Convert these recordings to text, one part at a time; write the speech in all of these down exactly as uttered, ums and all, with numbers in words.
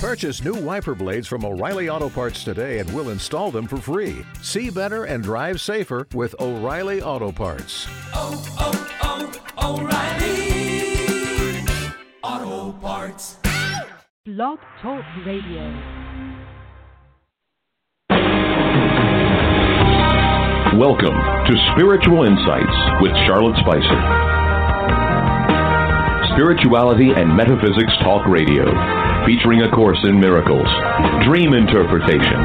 Purchase new wiper blades from O'Reilly Auto Parts today and we'll install them for free. See better and drive safer with O'Reilly Auto Parts. Oh, oh, oh, O'Reilly Auto Parts. Blog Talk Radio. Welcome to Spiritual Insights with Charlotte Spicer. Spirituality and Metaphysics Talk Radio, featuring A Course in Miracles, dream interpretation,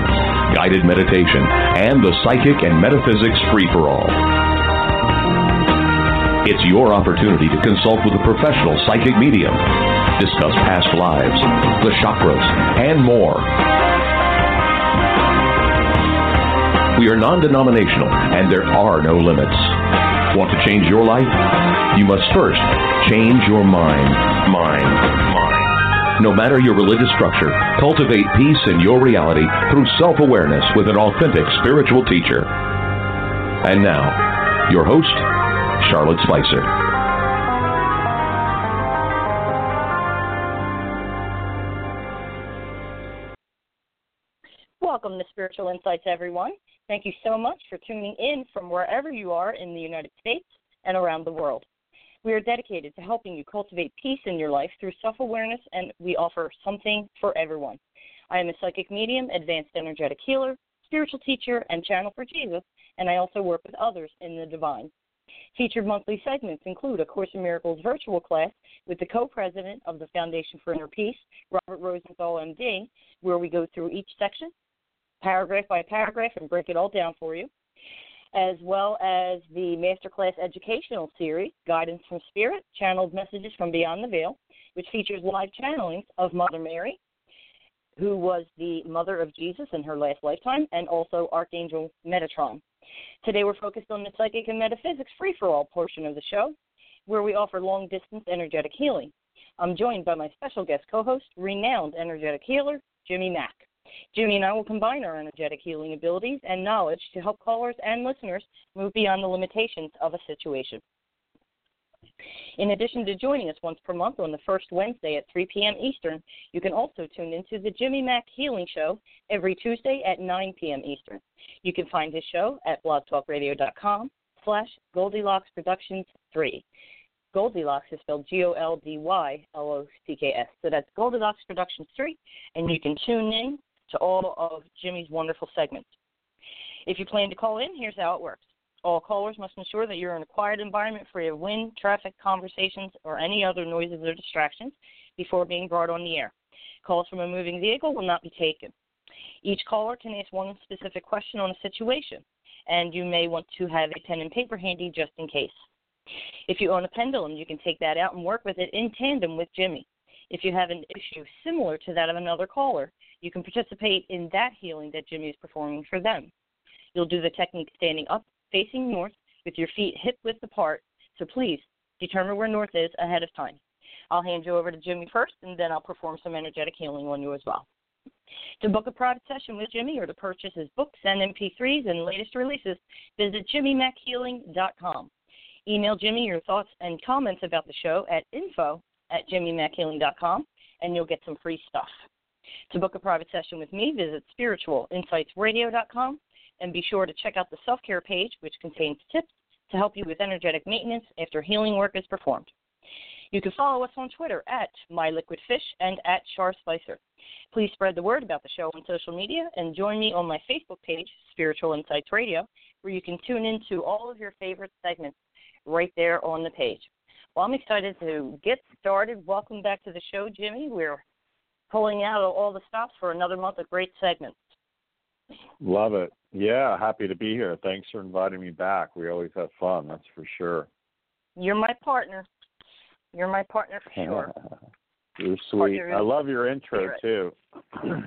guided meditation, and the psychic and metaphysics free-for-all. It's your opportunity to consult with a professional psychic medium, discuss past lives, the chakras, and more. We are non-denominational, and there are no limits. Want to change your life? You must first change your mind, mind, mind. No matter your religious structure, cultivate peace in your reality through self-awareness with an authentic spiritual teacher. And now, your host, Charlotte Spicer. Welcome to Spiritual Insights, everyone. Thank you so much for tuning in from wherever you are in the United States and around the world. We are dedicated to helping you cultivate peace in your life through self-awareness, and we offer something for everyone. I am a psychic medium, advanced energetic healer, spiritual teacher, and channel for Jesus, and I also work with others in the divine. Featured monthly segments include A Course in Miracles virtual class with the co-president of the Foundation for Inner Peace, Robert Rosenthal, M D, where we go through each section, paragraph by paragraph, and break it all down for you, as well as the masterclass educational series, Guidance from Spirit, Channeled Messages from Beyond the Veil, which features live channelings of Mother Mary, who was the mother of Jesus in her last lifetime, and also Archangel Metatron. Today we're focused on the psychic and metaphysics free-for-all portion of the show, where we offer long-distance energetic healing. I'm joined by my special guest co-host, renowned energetic healer, Jimmy Mack. Jimmy and I will combine our energetic healing abilities and knowledge to help callers and listeners move beyond the limitations of a situation. In addition to joining us once per month on the first Wednesday at three p.m. Eastern, you can also tune into the Jimmy Mack Healing Show every Tuesday at nine p.m. Eastern. You can find his show at blogtalkradio.com slash Goldylocks Productions three. Goldylocks is spelled G O L D Y L O C K S. So that's Goldylocks Productions three, and you can tune in to all of Jimmy's wonderful segments. If you plan to call in, here's how it works. All callers must ensure that you're in a quiet environment free of wind, traffic, conversations, or any other noises or distractions before being brought on the air. Calls from a moving vehicle will not be taken. Each caller can ask one specific question on a situation, and you may want to have a pen and paper handy just in case. If you own a pendulum, you can take that out and work with it in tandem with Jimmy. If you have an issue similar to that of another caller, you can participate in that healing that Jimmy is performing for them. You'll do the technique standing up, facing north, with your feet hip-width apart, so please determine where north is ahead of time. I'll hand you over to Jimmy first, and then I'll perform some energetic healing on you as well. To book a private session with Jimmy or to purchase his books and M P threes and latest releases, visit Jimmy Mack Healing dot com. Email Jimmy your thoughts and comments about the show at info at Jimmy Mack Healing dot com, and you'll get some free stuff. To book a private session with me, visit spiritual insights radio dot com. And be sure to check out the self-care page, which contains tips to help you with energetic maintenance after healing work is performed. You can follow us on Twitter at MyLiquidFish and at Char Spicer. Please spread the word about the show on social media and join me on my Facebook page, Spiritual Insights Radio, where you can tune into all of your favorite segments right there on the page. Well, I'm excited to get started. Welcome back to the show, Jimmy. We're pulling out all the stops for another month of great segments. Love it. Yeah, happy to be here. Thanks for inviting me back. We always have fun, that's for sure. You're my partner. You're my partner for sure. You're sweet. Partner I love your intro, too.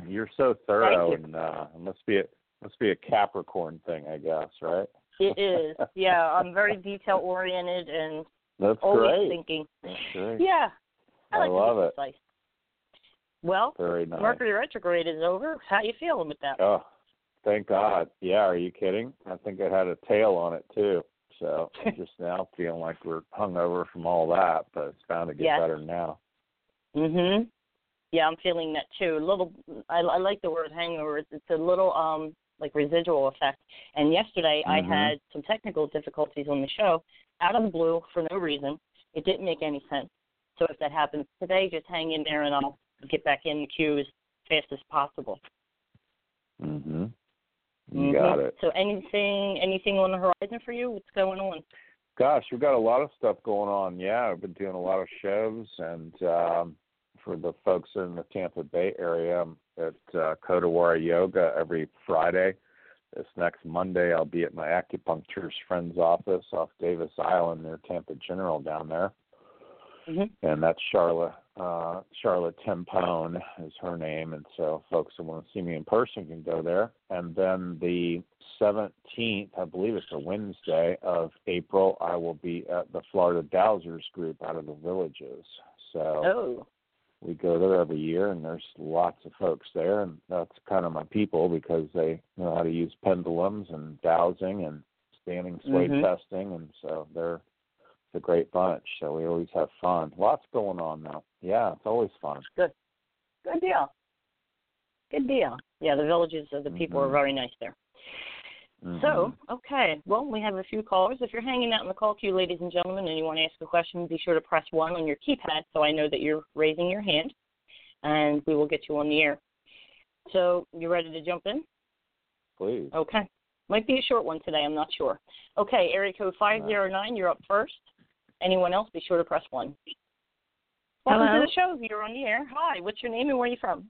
You're so thorough. Thank you. and uh, it must be a, must be a Capricorn thing, I guess, right? It is. Yeah, I'm very detail-oriented and that's always great. Thinking. That's great. Yeah, I, like I love it. Precise. Well, very nice. Mercury retrograde is over. How you feeling with that? Oh. Thank God. Yeah, are you kidding? I think it had a tail on it, too. So I'm just now feeling like we're hungover from all that, but it's bound to get yes. better now. Mm-hmm. Yeah, I'm feeling that too. A little, I, I like the word hangover. It's, it's a little um, like residual effect. And yesterday mm-hmm. I had some technical difficulties on the show out of the blue for no reason. It didn't make any sense. So if that happens today, just hang in there and I'll get back in the queue as fast as possible. Mm-hmm. You mm-hmm. got it. So anything, anything on the horizon for you? What's going on? Gosh, we've got a lot of stuff going on. Yeah, I've been doing a lot of shows, and um, for the folks in the Tampa Bay area, I'm at uh, Kodawara Yoga every Friday. This next Monday, I'll be at my acupuncturist friend's office off Davis Island near Tampa General down there. Mm-hmm. And that's Charlotte uh, Charlotte Tempone is her name, and so folks who want to see me in person can go there. And then the seventeenth, I believe it's a Wednesday of April, I will be at the Florida Dowsers group out of the Villages. So oh. we go there every year, and there's lots of folks there, and that's kind of my people because they know how to use pendulums and dowsing and standing sway mm-hmm. testing, and so they're It's a great bunch, so we always have fun. Lots going on, though. Yeah, it's always fun. Good. Good deal. Good deal. Yeah, the Villages of the people mm-hmm. are very nice there. Mm-hmm. So, okay. Well, we have a few callers. If you're hanging out in the call queue, ladies and gentlemen, and you want to ask a question, be sure to press one on your keypad so I know that you're raising your hand, and we will get you on the air. So, you ready to jump in? Please. Okay. Might be a short one today. I'm not sure. Okay, area code five zero nine, you're up first. Anyone else, be sure to press one. Welcome Hello. to the show. You're on the air. Hi, what's your name and where are you from?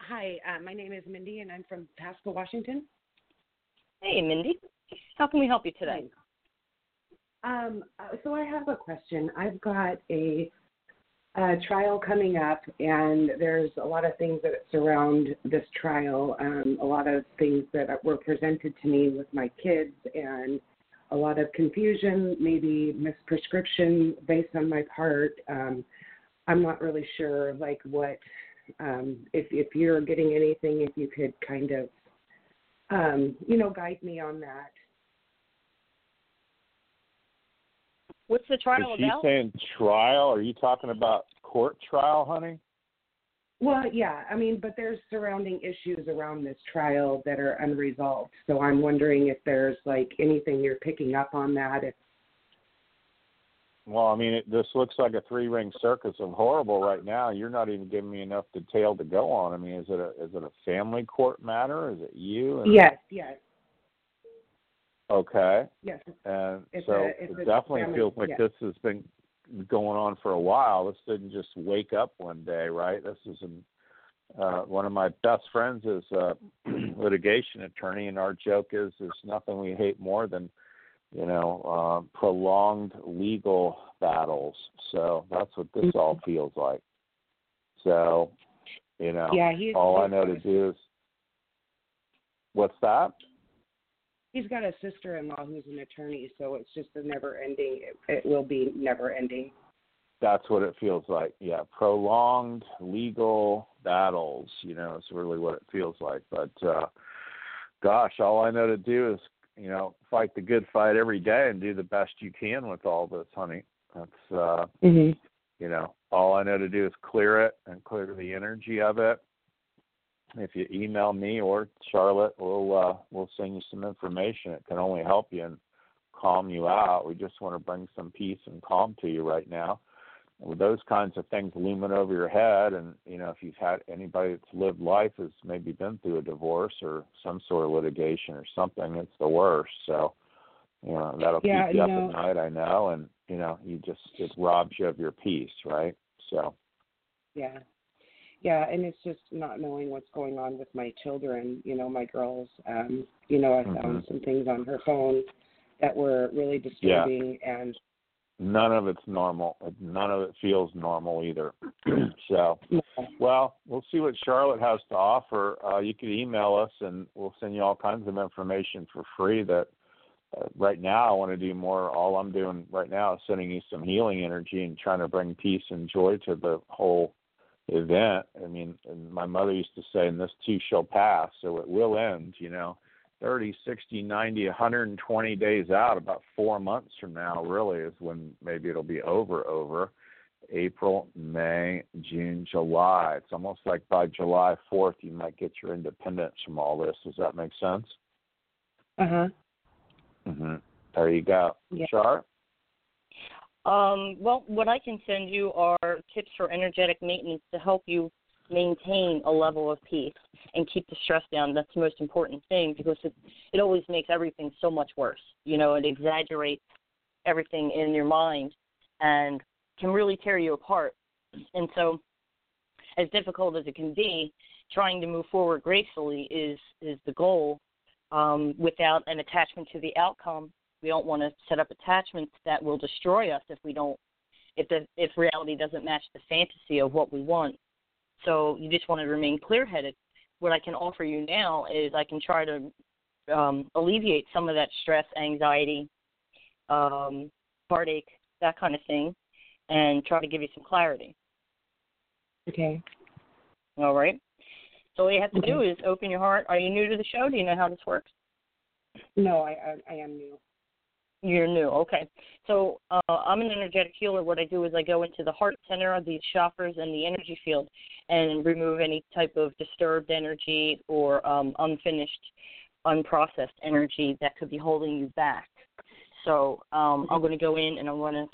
Hi, uh, my name is Mindy, and I'm from Pasco, Washington. Hey, Mindy. How can we help you today? Um, so I have a question. I've got a, a trial coming up, and there's a lot of things that surround this trial, um, a lot of things that were presented to me with my kids, and a lot of confusion, maybe misprescription based on my part. Um, I'm not really sure, like, what, um, if, if you're getting anything, if you could kind of, um, you know, guide me on that. What's the trial about? Is she about? saying trial? Are you talking about court trial, honey? Well, yeah. I mean, but there's surrounding issues around this trial that are unresolved. So I'm wondering if there's, like, anything you're picking up on that. If... Well, I mean, it, this looks like a three-ring circus of horrible right now. You're not even giving me enough detail to go on. I mean, is it a, is it a family court matter? Is it you? And yes, a... yes. Okay. Yes. And it's so a, it definitely family, feels like yes. this has been going on for a while. This didn't just wake up one day, right? This is an, uh, one of my best friends is a litigation attorney, and our joke is there's nothing we hate more than, you know, uh, prolonged legal battles. So that's what this all feels like. So, you know, yeah, all I know to do is, what's that? He's got a sister-in-law who's an attorney, so it's just a never-ending. It, it will be never-ending. That's what it feels like, yeah. Prolonged legal battles, you know, is really what it feels like. But, uh, gosh, all I know to do is, you know, fight the good fight every day and do the best you can with all this, honey. That's, uh, mm-hmm. you know, all I know to do is clear it and clear the energy of it. If you email me or Charlotte, we'll, uh, we'll send you some information. It can only help you and calm you out. We just want to bring some peace and calm to you right now. And with those kinds of things looming over your head, and, you know, if you've had anybody that's lived life has maybe been through a divorce or some sort of litigation or something, it's the worst. So, you know, that'll yeah, keep you, you know, up at night, I know. And, you know, you just, it robs you of your peace, right? So. Yeah. Yeah, and it's just not knowing what's going on with my children, you know, my girls. Um, you know, I found mm-hmm. some things on her phone that were really disturbing. Yeah. And none of it's normal. None of it feels normal either. So, yeah. Well, we'll see what Charlotte has to offer. Uh, you can email us, and we'll send you all kinds of information for free that uh, right now I want to do more. All I'm doing right now is sending you some healing energy and trying to bring peace and joy to the whole event. I mean, my mother used to say, and this too shall pass, so it will end, you know, thirty, sixty, ninety, one hundred twenty days out, about four months from now, really, is when maybe it'll be over, over. April, May, June, July. It's almost like by July fourth, you might get your independence from all this. Does that make sense? Uh-huh. Mm-hmm. There you go. Yeah. Char? Um, well, what I can send you are tips for energetic maintenance to help you maintain a level of peace and keep the stress down. That's the most important thing, because it, it always makes everything so much worse. You know, it exaggerates everything in your mind and can really tear you apart. And so, as difficult as it can be, trying to move forward gracefully is, is the goal, um, without an attachment to the outcome. We don't want to set up attachments that will destroy us if we don't, if the, if reality doesn't match the fantasy of what we want. So you just want to remain clear-headed. What I can offer you now is I can try to um, alleviate some of that stress, anxiety, um, heartache, that kind of thing, and try to give you some clarity. Okay. All right. So all you have to okay. do is open your heart. Are you new to the show? Do you know how this works? No, I, I, I am new. You're new. Okay. So uh, I'm an energetic healer. What I do is I go into the heart center of these chakras and the energy field and remove any type of disturbed energy or um, unfinished, unprocessed energy that could be holding you back. So um, I'm going to go in and I'm going to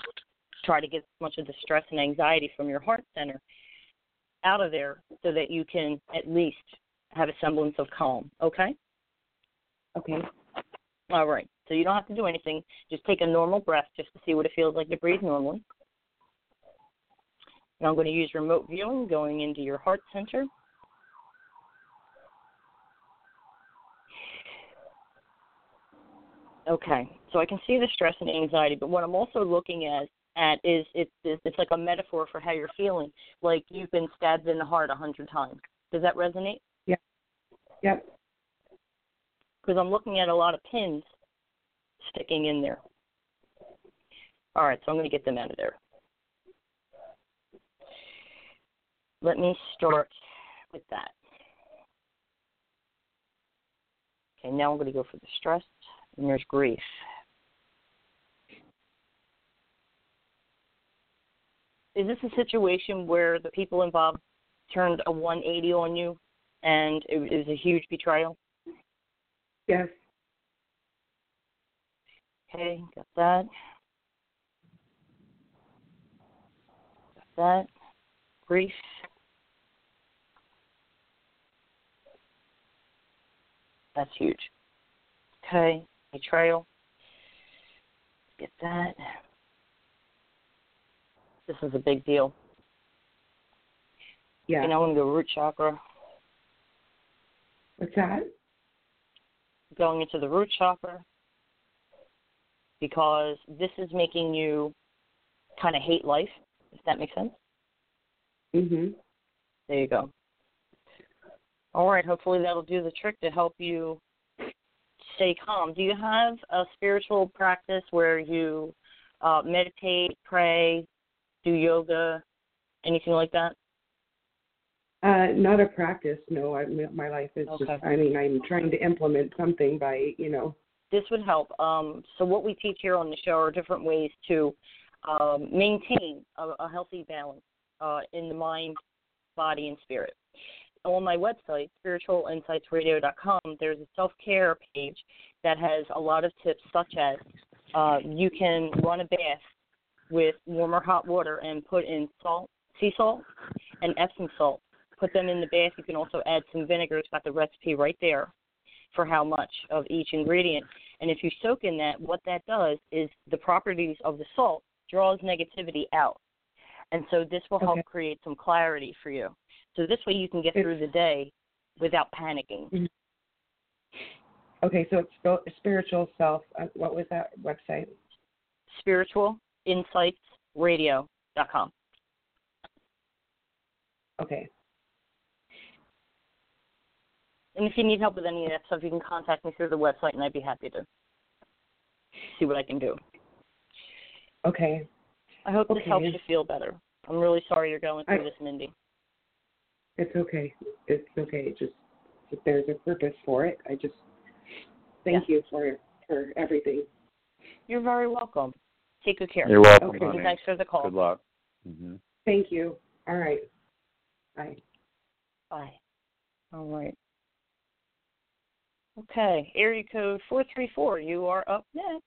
try to get as much of the stress and anxiety from your heart center out of there so that you can at least have a semblance of calm. Okay? Okay. All right. So you don't have to do anything. Just take a normal breath just to see what it feels like to breathe normally. And I'm going to use remote viewing, going into your heart center. Okay, so I can see the stress and anxiety, but what I'm also looking at, at is it's, it's like a metaphor for how you're feeling, like you've been stabbed in the heart a hundred times. Does that resonate? Yeah. Yep. Because I'm looking at a lot of pins sticking in there. All right, so I'm going to get them out of there. Let me start with that. Okay, now I'm going to go for the stress, and there's grief. Is this a situation where the people involved turned a one eighty on you, and it was a huge betrayal? Yes. Okay, got that. Got that. Grief. That's huge. Okay, betrayal. Get that. This is a big deal. Yeah. And I want to go root chakra. What's that? Going into the root chakra. Because this is making you kind of hate life, if that makes sense. Mm-hmm. There you go. All right, hopefully that'll do the trick to help you stay calm. Do you have a spiritual practice where you uh, meditate, pray, do yoga, anything like that? Uh, not a practice, no. I, my life is okay. just, I mean, I'm trying to implement something by, you know, this would help. Um, so what we teach here on the show are different ways to um, maintain a, a healthy balance uh, in the mind, body, and spirit. On my website, spiritual insights radio dot com, there's a self-care page that has a lot of tips, such as uh, you can run a bath with warm or hot water and put in salt, sea salt, and Epsom salt. Put them in the bath. You can also add some vinegar. It's got the recipe right there for how much of each ingredient. And if you soak in that, what that does is the properties of the salt draws negativity out. And so this will help okay. create some clarity for you. So this way you can get it's, through the day without panicking. Okay, so it's spiritual self. What was that website? spiritual insights radio dot com. Okay. And if you need help with any of that stuff, you can contact me through the website, and I'd be happy to see what I can do. Okay. I hope okay. this helps you feel better. I'm really sorry you're going through I, this, Mindy. It's okay. It's okay. Just if there's a purpose for it. I just thank yeah. you for for everything. You're very welcome. Take good care. You're welcome, okay. honey. Thanks for the call. Good luck. Mm-hmm. Thank you. All right. Bye. Bye. All right. Okay. Area code four three four, you are up next.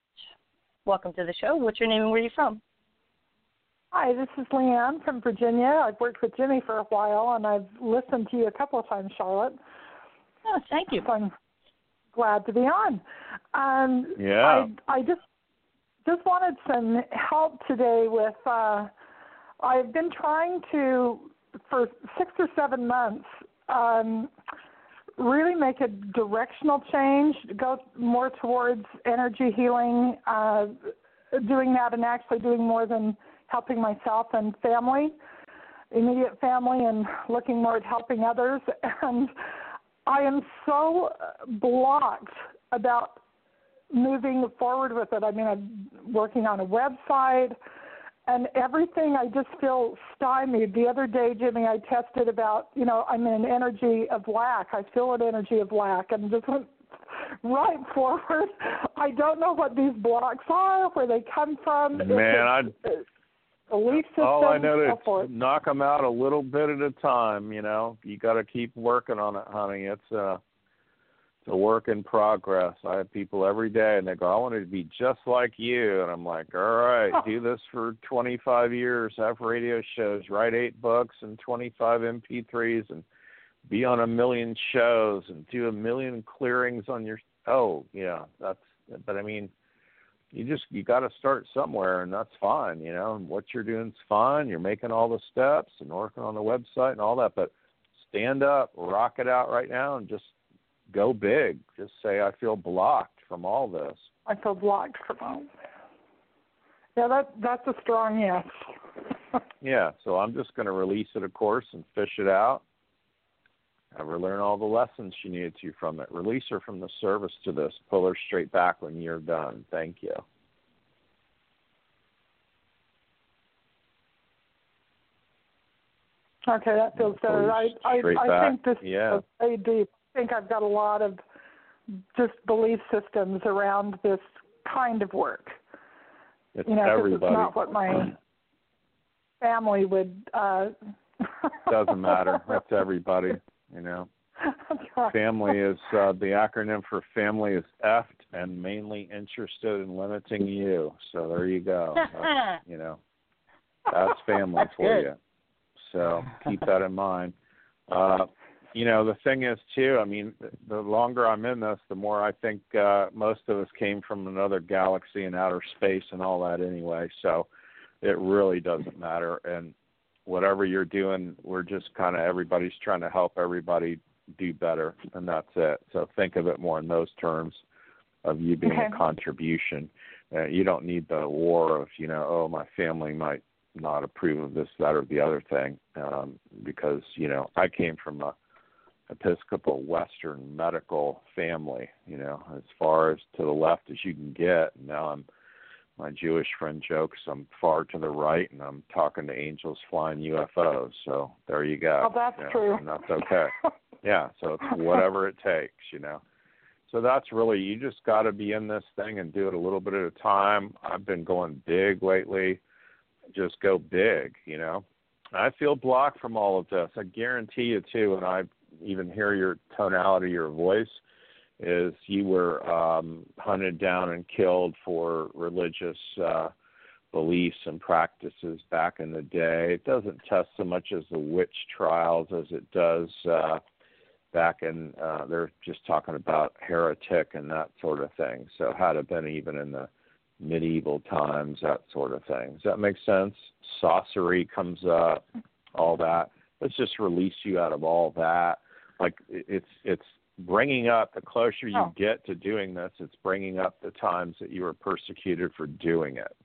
Welcome to the show. What's your name and where are you from? Hi, this is Leanne from Virginia. I've worked with Jimmy for a while, and I've listened to you a couple of times, Charlotte. Oh, thank you. So I'm glad to be on. Um, yeah. I, I just just wanted some help today with, uh, I've been trying to, for six or seven months, um, really make a directional change, go more towards energy healing, uh, doing that and actually doing more than helping myself and family, immediate family, and looking more at helping others. And I am so blocked about moving forward with it. I mean, I'm working on a website and everything. I just feel stymied. The other day, Jimmy, I tested about, you know, I'm in an energy of lack. I feel an energy of lack and just went right forward. I don't know what these blocks are, where they come from. Man, I... Belief system, all I know is so knock them out a little bit at a time. You know, you got to keep working on it, honey. It's a, it's a work in progress. I have people every day, and they go, "I wanted to be just like you," and I'm like, "All right, oh. do this for twenty-five years, have radio shows, write eight books, and twenty-five M P threes, and be on a million shows, and do a million clearings on your." Oh, yeah, that's. But I mean. You just you got to start somewhere, and that's fine, you know. And what you're doing is fine. You're making all the steps and working on the website and all that. But stand up, rock it out right now, and just go big. Just say, "I feel blocked from all this." I feel blocked from all this. Yeah, that that's a strong yes. Yeah, so I'm just going to release it, of course, and fish it out. Have her learn all the lessons she needed to from it. Release her from the service to this. Pull her straight back when you're done. Thank you. Okay, that feels better. I, I, I think this yeah. is very deep. I think I've got a lot of just belief systems around this kind of work. It's you know, everybody. It's not what my family would. Uh... Doesn't matter. That's everybody. You know, family is uh, the acronym for family is effed and mainly interested in limiting you. So there you go. That's, you know, that's family that's for good. You. So keep that in mind. Uh, you know, the thing is, too, I mean, the longer I'm in this, the more I think uh, most of us came from another galaxy and outer space and all that anyway. So it really doesn't matter. And whatever you're doing, we're just kind of everybody's trying to help everybody do better, and that's it. So think of it more in those terms of you being okay. a contribution. Uh, you don't need the war of, you know, oh, my family might not approve of this, that, or the other thing, um, because, you know, I came from a Episcopal Western medical family, you know, as far as to the left as you can get. Now I'm My Jewish friend jokes, I'm far to the right, and I'm talking to angels flying U F Os. So there you go. Oh, that's you know, true. And that's okay. Yeah, so it's whatever it takes, you know. So that's really, you just got to be in this thing and do it a little bit at a time. I've been going big lately. Just go big, you know. I feel blocked from all of this. I guarantee you, too, and I even hear your tonality, your voice, is you were um, hunted down and killed for religious uh, beliefs and practices back in the day. It doesn't test so much as the witch trials as it does uh, back in, uh, they're just talking about heretic and that sort of thing. So had it been even in the medieval times, that sort of thing. Does that make sense? Sorcery comes up, all that. Let's just release you out of all that. Like it's, it's, bringing up, the closer you oh. get to doing this, it's bringing up the times that you were persecuted for doing it.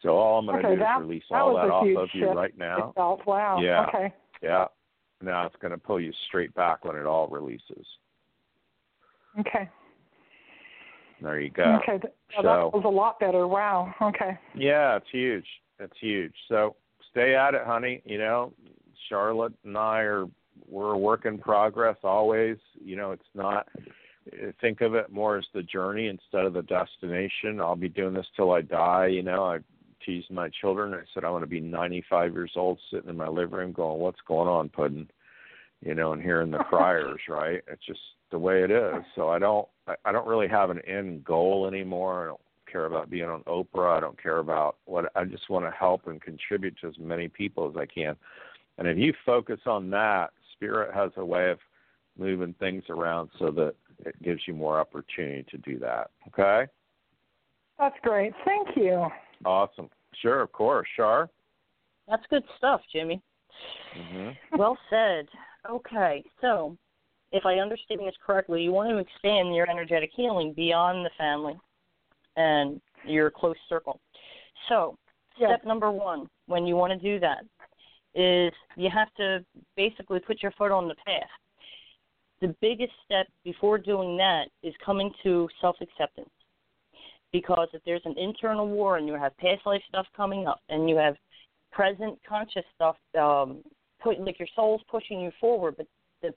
So all I'm going to okay, do that, is release all that, that off of you right now. Itself. Wow. Yeah. Okay. Yeah. Now it's going to pull you straight back when it all releases. Okay. There you go. Okay. Well, so, that was a lot better. Wow. Okay. Yeah, it's huge. It's huge. So stay at it, honey. You know, Charlotte and I are We're a work in progress always. You know, it's not, think of it more as the journey instead of the destination. I'll be doing this till I die. You know, I teased my children. I said, I want to be ninety-five years old sitting in my living room going, what's going on, Puddin'? You know, and hearing the criers, right? It's just the way it is. So I don't, I don't really have an end goal anymore. I don't care about being on Oprah. I don't care about what, I just want to help and contribute to as many people as I can. And if you focus on that, Spirit has a way of moving things around so that it gives you more opportunity to do that. Okay? That's great. Thank you. Awesome. Sure, of course. Char? That's good stuff, Jimmy. Mm-hmm. Well said. Okay, so if I understand this correctly, you want to expand your energetic healing beyond the family and your close circle. So yes. Step number one, when you want to do that, is you have to basically put your foot on the path. The biggest step before doing that is coming to self-acceptance, because if there's an internal war and you have past life stuff coming up and you have present conscious stuff, um, put, like your soul's pushing you forward, but the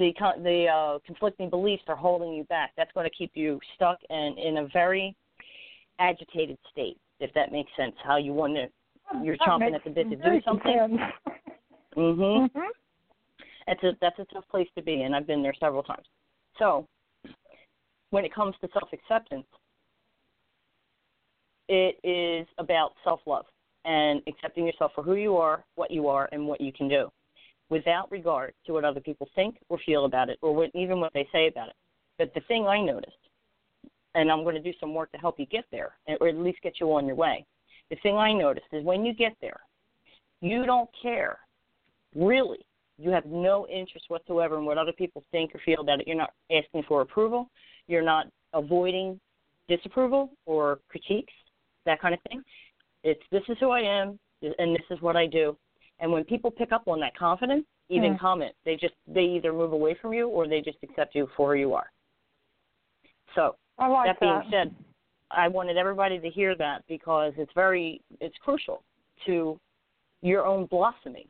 the, the uh, conflicting beliefs are holding you back. That's going to keep you stuck and in a very agitated state, if that makes sense, how you want to, you're that chomping at the bit to do something. Mm-hmm. Mm-hmm. That's a, that's a tough place to be, and I've been there several times. So when it comes to self-acceptance, it is about self-love and accepting yourself for who you are, what you are, and what you can do without regard to what other people think or feel about it or what, even what they say about it. But the thing I noticed, and I'm going to do some work to help you get there or at least get you on your way, the thing I noticed is when you get there, you don't care, really. You have no interest whatsoever in what other people think or feel about it. You're not asking for approval. You're not avoiding disapproval or critiques, that kind of thing. It's this is who I am, and this is what I do. And when people pick up on that confidence, even mm. comment, they just they either move away from you or they just accept you for who you are. So I like that being that. said, I wanted everybody to hear that because it's very it's crucial to your own blossoming.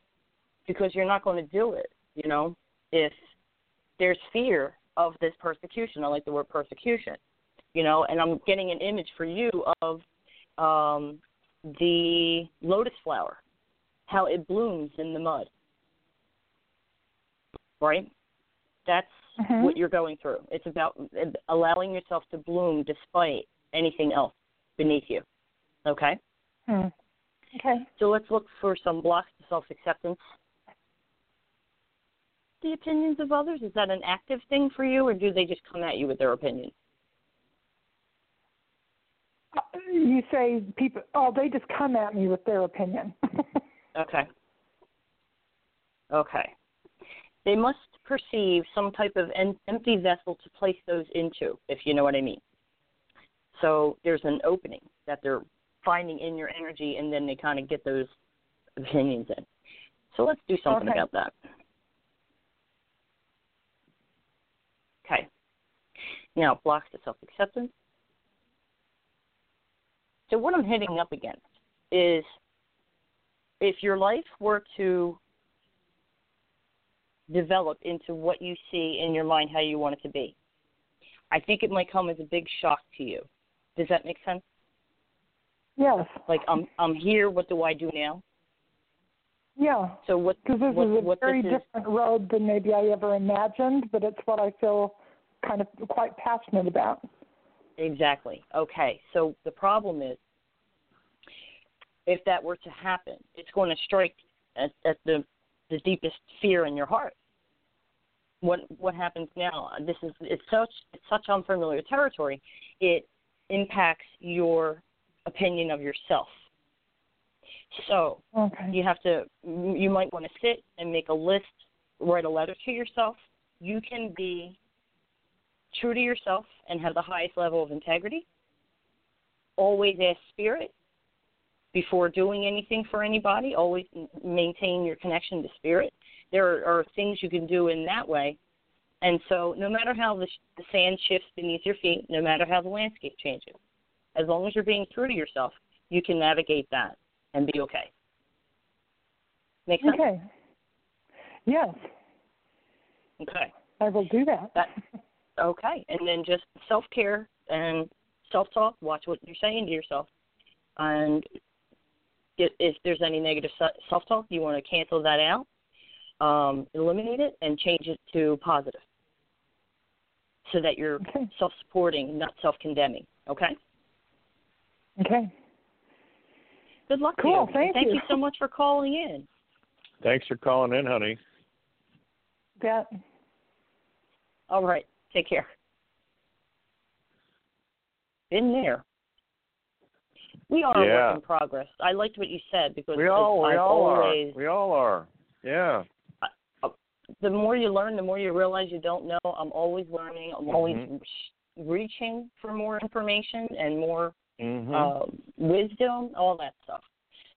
Because you're not going to do it, you know, if there's fear of this persecution. I like the word persecution, you know, and I'm getting an image for you of um, the lotus flower, how it blooms in the mud, right? That's mm-hmm. what you're going through. It's about allowing yourself to bloom despite anything else beneath you, okay? Mm. Okay. So let's look for some blocks to self-acceptance. The opinions of others, is that an active thing for you, or do they just come at you with their opinions? You say people, oh, they just come at me with their opinion. Okay. Okay. They must perceive some type of en- empty vessel to place those into, if you know what I mean. So there's an opening that they're finding in your energy, and then they kind of get those opinions in. So let's do something okay. about that. Okay. Now, blocks to self-acceptance. So what I'm hitting up against is if your life were to develop into what you see in your mind, how you want it to be, I think it might come as a big shock to you. Does that make sense? Yes. Like, I'm I'm here, what do I do now? Yeah, so what, because this what, is a what very different is, road than maybe I ever imagined, but it's what I feel kind of quite passionate about. Exactly. Okay, so the problem is if that were to happen, it's going to strike at, at the, the deepest fear in your heart. What what happens now? This is it's such it's such unfamiliar territory. It impacts your opinion of yourself. So okay. you have to, you might want to sit and make a list, write a letter to yourself. You can be true to yourself and have the highest level of integrity. Always ask Spirit before doing anything for anybody. Always maintain your connection to Spirit. There are, are things you can do in that way. And so no matter how the, the sand shifts beneath your feet, no matter how the landscape changes, as long as you're being true to yourself, you can navigate that. And be okay. Make sense? Okay. Yes. Okay. I will do that. that. Okay. And then just self-care and self-talk. Watch what you're saying to yourself. And get, if there's any negative self-talk, you want to cancel that out, um, eliminate it, and change it to positive so that you're okay. Self-supporting, not self-condemning, okay? Okay. Good luck cool, to you. Thank, thank you. Thank you so much for calling in. Thanks for calling in, honey. Yeah. All right. Take care. Been there. We are yeah. a work in progress. I liked what you said because we all, we I all always, are. We all are. Yeah. I, uh, the more you learn, the more you realize you don't know. I'm always learning. I'm mm-hmm. always reaching for more information and more mm-hmm. uh, wisdom, all that stuff.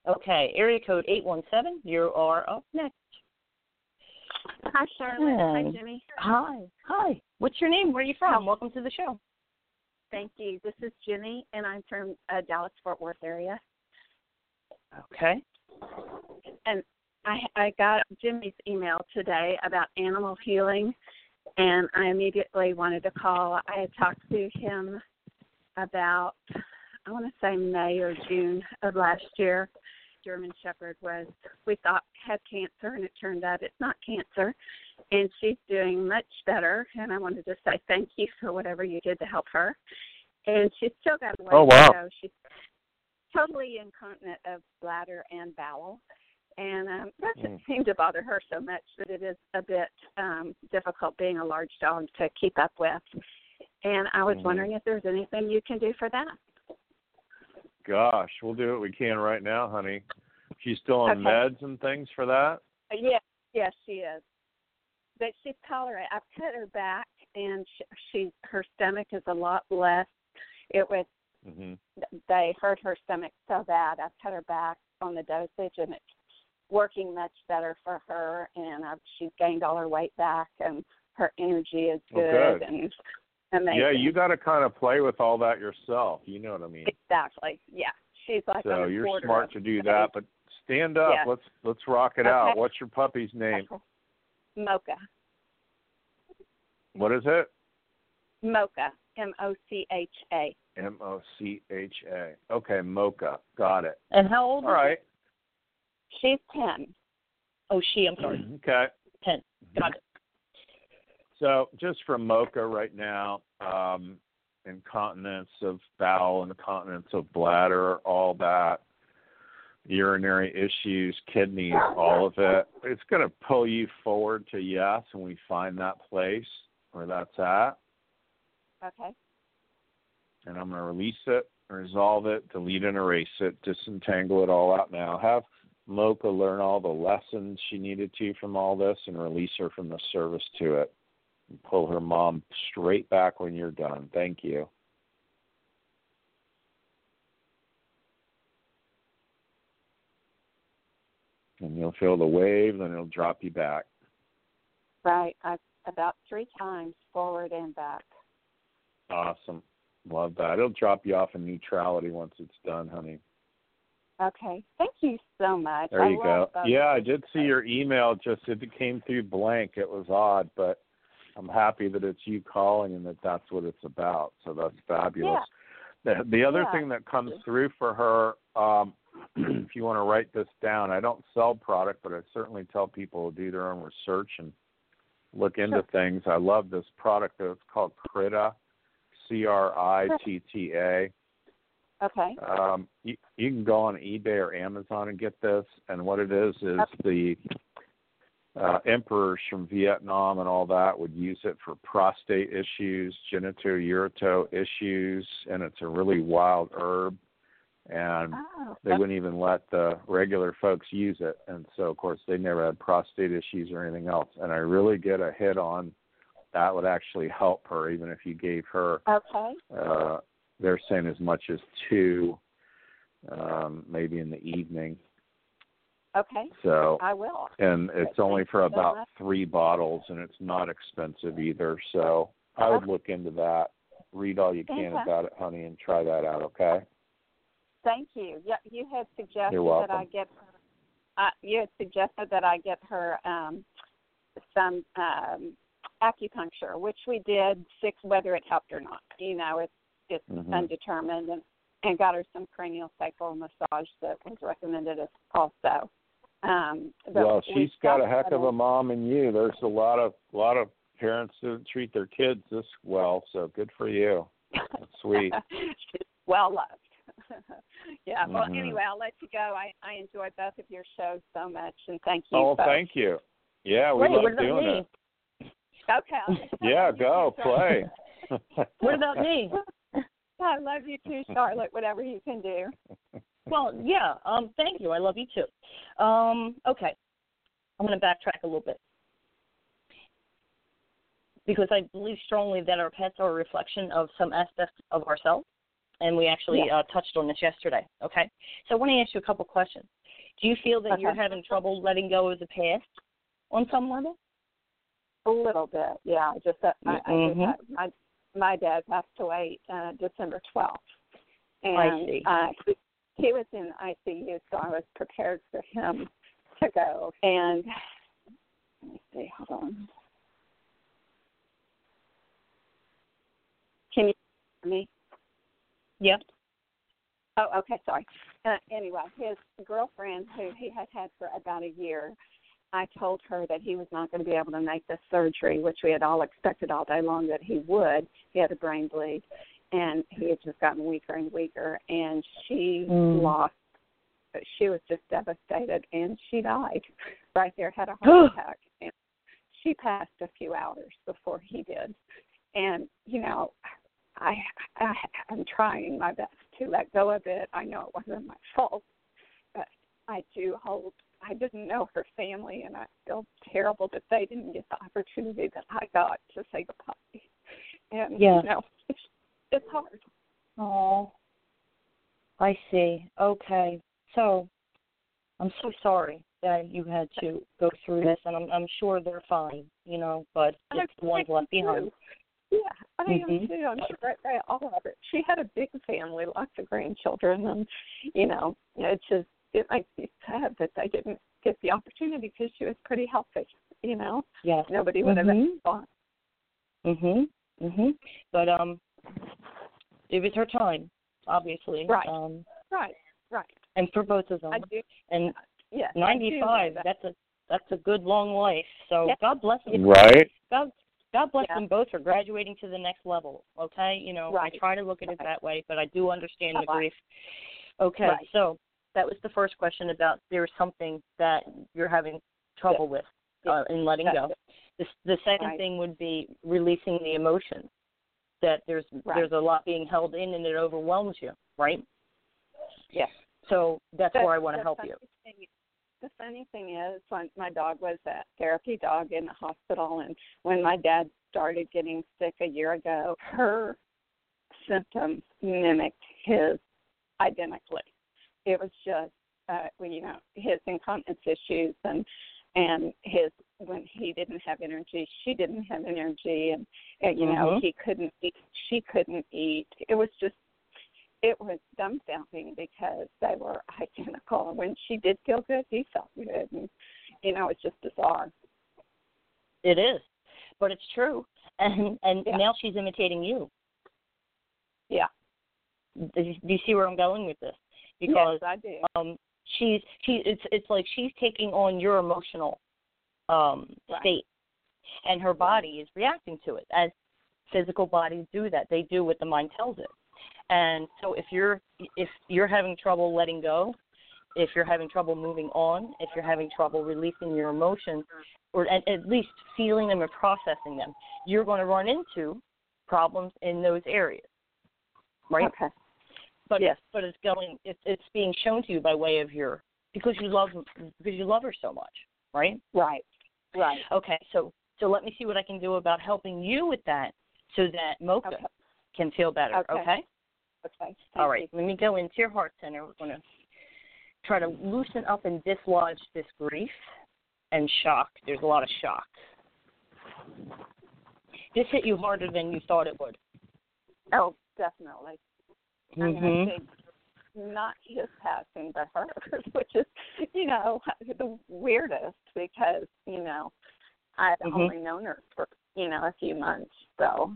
Okay, area code eight one seven, you are up next. Hi, Charlotte. Hi, Hi Jimmy. Hi. Hi. What's your name? Where are you from? Hi. Welcome to the show. Thank you. This is Jimmy, and I'm from uh, Dallas-Fort Worth area. Okay. And I, I got Jimmy's email today about animal healing, and I immediately wanted to call. I had talked to him about, I want to say May or June of last year. German Shepherd was, we thought had cancer, and it turned out it's not cancer, and she's doing much better, and I wanted to say thank you for whatever you did to help her, and she's still got a way oh, wow. to go. She's totally incontinent of bladder and bowel, and um, that doesn't mm. seem to bother her so much, but it is a bit um, difficult being a large dog to keep up with, and I was mm. wondering if there's anything you can do for that. Gosh, we'll do what we can right now, honey. She's still on okay. meds and things for that? Yeah, yes, she is. But she's tolerated. I've cut her back, and she, she her stomach is a lot less. It was mm-hmm. they hurt her stomach so bad. I've cut her back on the dosage, and it's working much better for her. And I've, she's gained all her weight back, and her energy is good. Oh, good. And amazing. Yeah, you got to kind of play with all that yourself. You know what I mean? Exactly. Yeah, she's like. So you're smart to do that, but stand up. Yeah. Let's let's rock it okay. out. What's your puppy's name? Mocha. What is it? Mocha. M O C H A. M O C H A. Okay, Mocha. Got it. And how old? All is right. It? She's ten. Oh, she. I'm sorry. Okay. Ten. Got it. So just from Mocha right now, um, incontinence of bowel, incontinence of bladder, all that, urinary issues, kidneys, all of it, it's going to pull you forward to yes when we find that place where that's at. Okay. And I'm going to release it, resolve it, delete and erase it, disentangle it all out now. Have Mocha learn all the lessons she needed to from all this and release her from the service to it. Pull her mom straight back when you're done. Thank you. And you'll feel the wave, then it'll drop you back. Right. I, about three times forward and back. Awesome. Love that. It'll drop you off in neutrality once it's done, honey. Okay. Thank you so much. There I you go. Yeah, I did see your email. Just it came through blank. It was odd, but I'm happy that it's you calling and that that's what it's about. So that's fabulous. Yeah. The, the other yeah. thing that comes through for her, um, if you want to write this down, I don't sell product, but I certainly tell people to do their own research and look into sure. things. I love this product. It's called Critta, C R I T T A. Okay. Um, you, you can go on eBay or Amazon and get this. And what it is is okay. the Uh, emperors from Vietnam and all that would use it for prostate issues, genito-urito issues, and it's a really wild herb, and oh, they wouldn't even let the regular folks use it. And so, of course, they never had prostate issues or anything else. And I really get a hit on that would actually help her, even if you gave her, okay. uh, they're saying as much as two, um, maybe in the evening. Okay, so I will. And it's okay. only for about so three bottles, and it's not expensive either. So I would look into that. Read all you can okay. about it, honey, and try that out, okay? Thank you. Yeah, you had suggested that I get her, uh, you had suggested that I get her um, some um, acupuncture, which we did, six, whether it helped or not. You know, it's, it's mm-hmm. undetermined, and and got her some cranial sacral massage that was recommended also. Um, well, she's got a heck of a mom in you. There's a lot of lot of parents who treat their kids this well, so good for you. That's sweet. She's well loved. Yeah. Mm-hmm. Well, anyway, I'll let you go. I, I enjoyed both of your shows so much, and thank you. Oh, both. Thank you. Yeah, we Wait, love doing me? it. Okay. Yeah, go play. What about me? I love you too, Charlotte. Whatever you can do. Well, yeah, um, thank you. I love you, too. Um, okay, I'm going to backtrack a little bit because I believe strongly that our pets are a reflection of some aspect of ourselves, and we actually yeah. uh, touched on this yesterday, okay? So I want to ask you a couple questions. Do you feel that okay. you're having trouble letting go of the past on some level? A little bit, yeah. Just that my, mm-hmm. I just, my, my dad passed away uh, December twelfth, and I see. Uh, He was in I C U, so I was prepared for him to go. And let me see, hold on. Can you hear me? Yep. Oh, okay, sorry. Uh, anyway, his girlfriend, who he had had for about a year, I told her that he was not going to be able to make the surgery, which we had all expected all day long that he would. He had a brain bleed. And he had just gotten weaker and weaker, and she mm. lost. She was just devastated, and she died right there, had a heart attack. And she passed a few hours before he did. And, you know, I, I, I'm trying my best to let go of it. I know it wasn't my fault, but I do hold, I didn't know her family, and I feel terrible that they didn't get the opportunity that I got to say goodbye. And, yeah. you know, it's hard. Oh, I see. Okay. So I'm so sorry that you had to go through this, and I'm, I'm sure they're fine, you know, but it's the ones left behind. Yeah, I mm-hmm. am too. I'm sure right, right, all of it. She had a big family, lots of grandchildren, and, you know, it's just, it makes me sad that they didn't get the opportunity because she was pretty healthy, you know? Yes. Nobody would mm-hmm. have ever thought. Mm-hmm. Mm-hmm. But, um, it was her time, obviously. Right, um, right, right. And for both of them. I do. And yeah, ninety-five, that. that's a that's a good long life. So yeah. God bless them. Right. God, God bless yeah. them both for graduating to the next level, okay? You know, right. I try to look at it right. that way, but I do understand oh, the grief. Okay, right. So that was the first question about there's something that you're having trouble yeah. with yeah. Uh, in letting that's go. The, the second right. thing would be releasing the emotions. That there's right. there's a lot being held in, and it overwhelms you, right? Yes. So that's but where I want to help you. Thing, the funny thing is, when my dog was a therapy dog in the hospital, and when my dad started getting sick a year ago, her symptoms mimicked his identically. It was just, uh, well, you know, his incontinence issues and. And his when he didn't have energy, she didn't have energy, and, and you know mm-hmm. he couldn't eat, she couldn't eat. It was just, it was dumbfounding because they were identical. When she did feel good, he felt good, and you know it's just bizarre. It is, but it's true, and and yeah. now she's imitating you. Yeah. Do you see where I'm going with this? Because yes, I do. Um, She's she it's it's like she's taking on your emotional um, right. state, and her body is reacting to it as physical bodies do that. They do what the mind tells it. And so if you're if you're having trouble letting go, if you're having trouble moving on, if you're having trouble releasing your emotions, or at, at least feeling them or processing them, you're going to run into problems in those areas, right? Okay. But yes, but it's going. It's it's being shown to you by way of your because you love because you love her so much, right? Right, right. Okay, so so let me see what I can do about helping you with that, so that Mocha okay. can feel better. Okay. Okay. okay. All right. You. Let me go into your heart center. We're going to try to loosen up and dislodge this grief and shock. There's a lot of shock. This hit you harder than you thought it would. Oh, definitely. I mean, mm-hmm. I think not his passing, but hers, which is, you know, the weirdest because, you know, I've mm-hmm. only known her for, you know, a few months. So,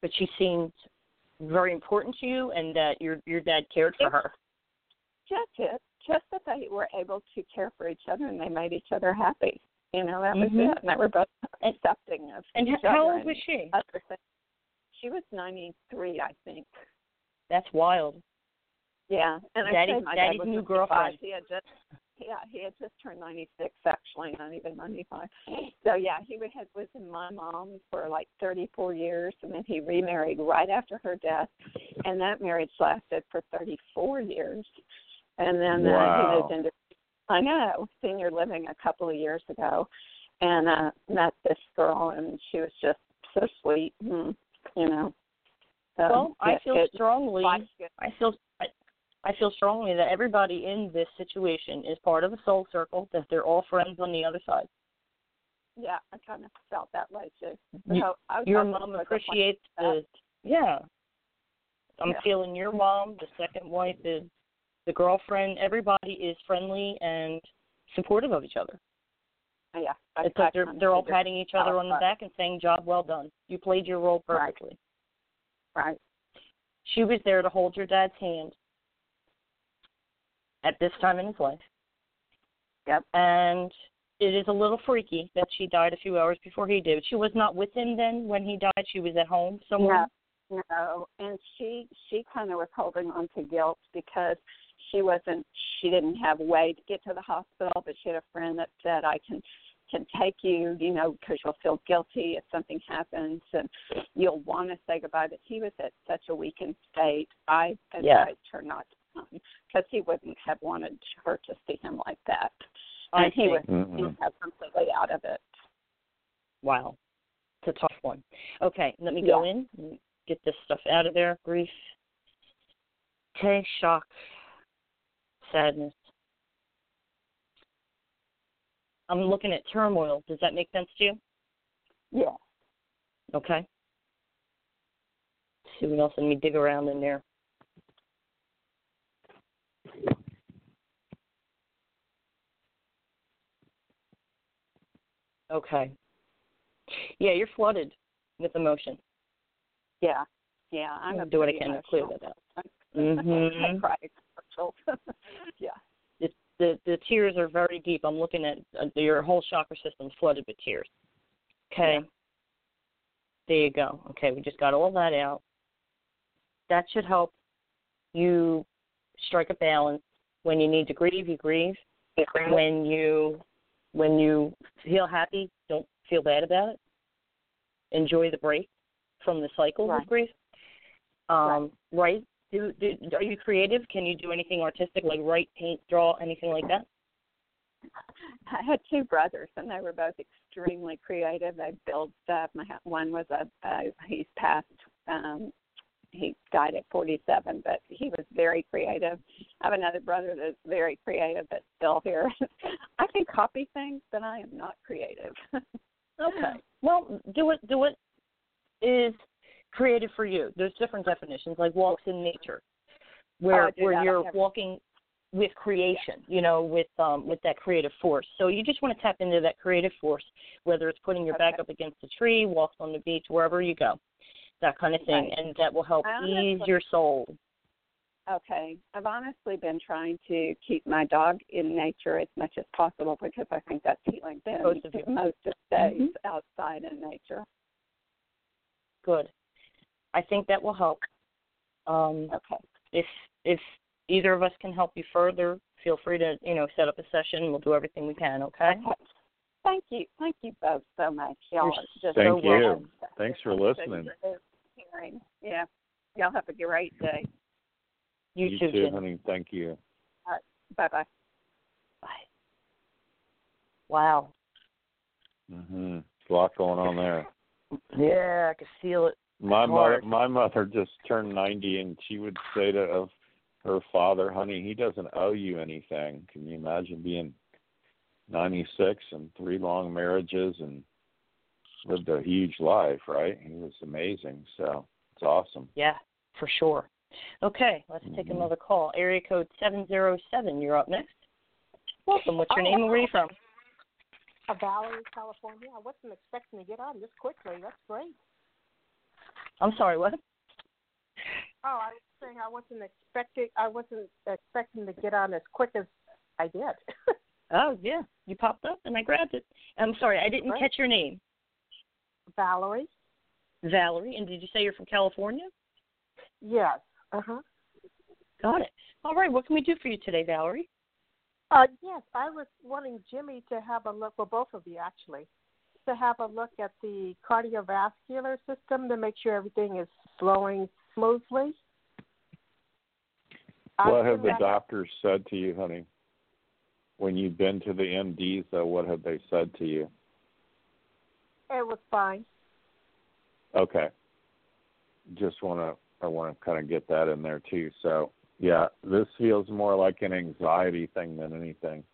but she seemed very important to you and that your your dad cared for her? Just it. Just that they were able to care for each other and they made each other happy. You know, that mm-hmm. was it. And they were both accepting of and each other. And how old was she? She was ninety-three, I think. That's wild. Yeah. And I Daddy, think my Daddy's dad was new girlfriend. He had just, yeah, he had just turned ninety-six, actually, not even ninety-five. So, yeah, he had, was in my mom for like thirty-four years, and then he remarried right after her death. And that marriage lasted for thirty-four years. And then wow. uh, he moved into, I know, senior living a couple of years ago, and uh, met this girl, and she was just so sweet, and, you know. So well, I it, feel it, strongly. I feel. I, I feel strongly that everybody in this situation is part of a soul circle. That they're all friends on the other side. Yeah, I kind of felt that way too. So you, I your mom appreciates the. Yeah, I'm yeah. feeling your mom. The second wife is. The girlfriend, everybody is friendly and supportive of each other. Yeah, I, it's like they're they're all patting each other on the back and saying, "Job well done. You played your role perfectly." Right. right. She was there to hold your dad's hand at this time in his life. Yep. And it is a little freaky that she died a few hours before he did. She was not with him then when he died. She was at home somewhere. Yeah. No, and she she kind of was holding on to guilt because she wasn't she didn't have a way to get to the hospital, but she had a friend that said, "I can can take you, you know, because you'll feel guilty if something happens and you'll want to say goodbye." But he was at such a weakened state. I advised yeah. her not to come because he wouldn't have wanted her to see him like that, and I he was mm-hmm. he was completely out of it. Wow, it's a tough one. Okay, let me yeah. go in. Get this stuff out of there. Grief, okay, shock, sadness. I'm looking at turmoil. Does that make sense to you? Yeah. Okay. Let's see what else. Let me dig around in there. Okay. Yeah, you're flooded with emotion. Yeah, yeah. I'm going to do what I can to clear that up. Mm-hmm. I cry. yeah. The, the, the tears are very deep. I'm looking at uh, your whole chakra system flooded with tears. Okay. Yeah. There you go. Okay, we just got all that out. That should help you strike a balance. When you need to grieve, you grieve. Yeah. When you when you feel happy, don't feel bad about it. Enjoy the break from the cycle right. of grief, um, right? right? Do, do, are you creative? Can you do anything artistic, like write, paint, draw, anything like that? I had two brothers, and they were both extremely creative. They built stuff. My one was a uh, he's passed. Um, he died at forty-seven, but he was very creative. I have another brother that's very creative, but still here. I can copy things, but I am not creative. Okay. Well, do it. Do it. Is creative for you. There's different definitions, like walks in nature, where oh, where you're walking with creation, yeah. you know, with um with that creative force. So you just want to tap into that creative force, whether it's putting your okay. back up against a tree, walks on the beach, wherever you go, that kind of thing, right. and that will help honestly, ease your soul. Okay. I've honestly been trying to keep my dog in nature as much as possible because I think that's healing them most of, most of days mm-hmm. outside in nature. Good. I think that will help. Um, okay. If if either of us can help you further, feel free to, you know, set up a session. We'll do everything we can, okay? okay. Thank you. Thank you both so much. Y'all just Thank so you. Well. Thanks for listening. Yeah. Y'all have a great day. You, you too, too honey. Thank you. All right. Bye-bye. Bye. Wow. Mm-hmm. There's a lot going on there. Yeah, I could feel it. My mother, my mother just turned ninety, and she would say to her father, "Honey, he doesn't owe you anything." Can you imagine being ninety-six and three long marriages and lived a huge life, right? He was amazing, so it's awesome. Yeah, for sure. Okay, let's take mm-hmm. another call. Area code seven zero seven, you're up next. Welcome. What's your oh, name and where are you from? Valley, California. I wasn't expecting to get on this quickly. That's great. I'm sorry, what? Oh, I was saying I wasn't expecting. I wasn't expecting to get on as quick as I did. Oh yeah, you popped up and I grabbed it. I'm sorry, I didn't right. catch your name. Valerie. Valerie, and did you say you're from California? Yes. Uh huh. Got it. All right, what can we do for you today, Valerie? Uh, yes, I was wanting Jimmy to have a look, well, both of you actually, to have a look at the cardiovascular system to make sure everything is flowing smoothly. What have the doctors said to you, honey? When you've been to the M Ds, though, what have they said to you? It was fine. Okay. Just want to, I want to kind of get that in there, too, so... Yeah, this feels more like an anxiety thing than anything.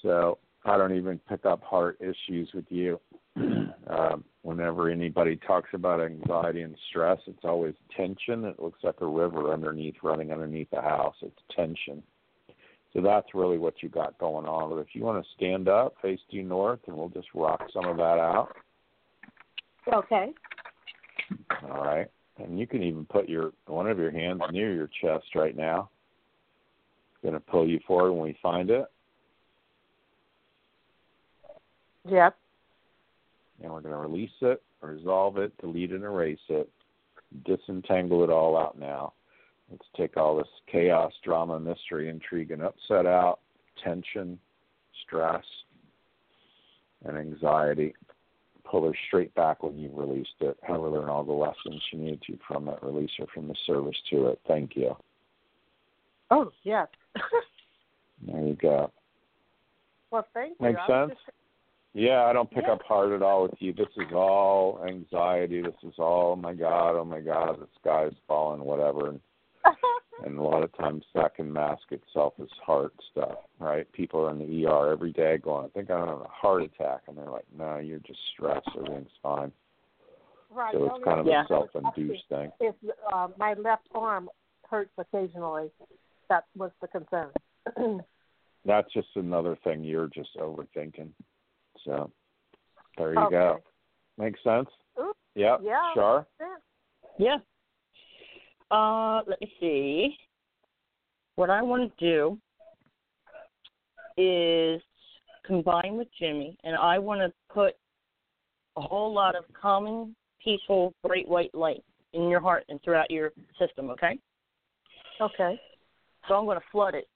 So I don't even pick up heart issues with you. Um, whenever anybody talks about anxiety and stress, it's always tension. It looks like a river underneath, running underneath the house. It's tension. So that's really what you got going on. But if you want to stand up, face due north, and we'll just rock some of that out. Okay. All right. And you can even put your one of your hands near your chest right now. It's going to pull you forward when we find it. Yep. And we're going to release it, resolve it, delete and erase it, disentangle it all out now. Let's take all this chaos, drama, mystery, intrigue, and upset out, tension, stress, and anxiety. Pull her straight back when you've released it. Have her learn all the lessons she needed to from it. Release her from the service to it. Thank you. Oh, yes. There you go. Well, thank you. Make sense? Just... Yeah, I don't pick yeah. up hard at all with you. This is all anxiety. This is all, oh, my God, oh, my God, the sky's falling, whatever. And, and a lot of times that can mask itself as heart stuff, right? People are in the E R every day going, I think I'm having a heart attack. And they're like, no, you're just stressed. Everything's fine. Right. So it's kind of yeah. a self-induced thing. If uh, my left arm hurts occasionally, that was the concern. That's just another thing you're just overthinking. So there you okay. go. Make sense? Oops. Yep. Yeah. Sure. Yeah. Uh, let me see. What I want to do is combine with Jimmy, and I want to put a whole lot of calming, peaceful, bright white light in your heart and throughout your system, okay? Okay. So I'm going to flood it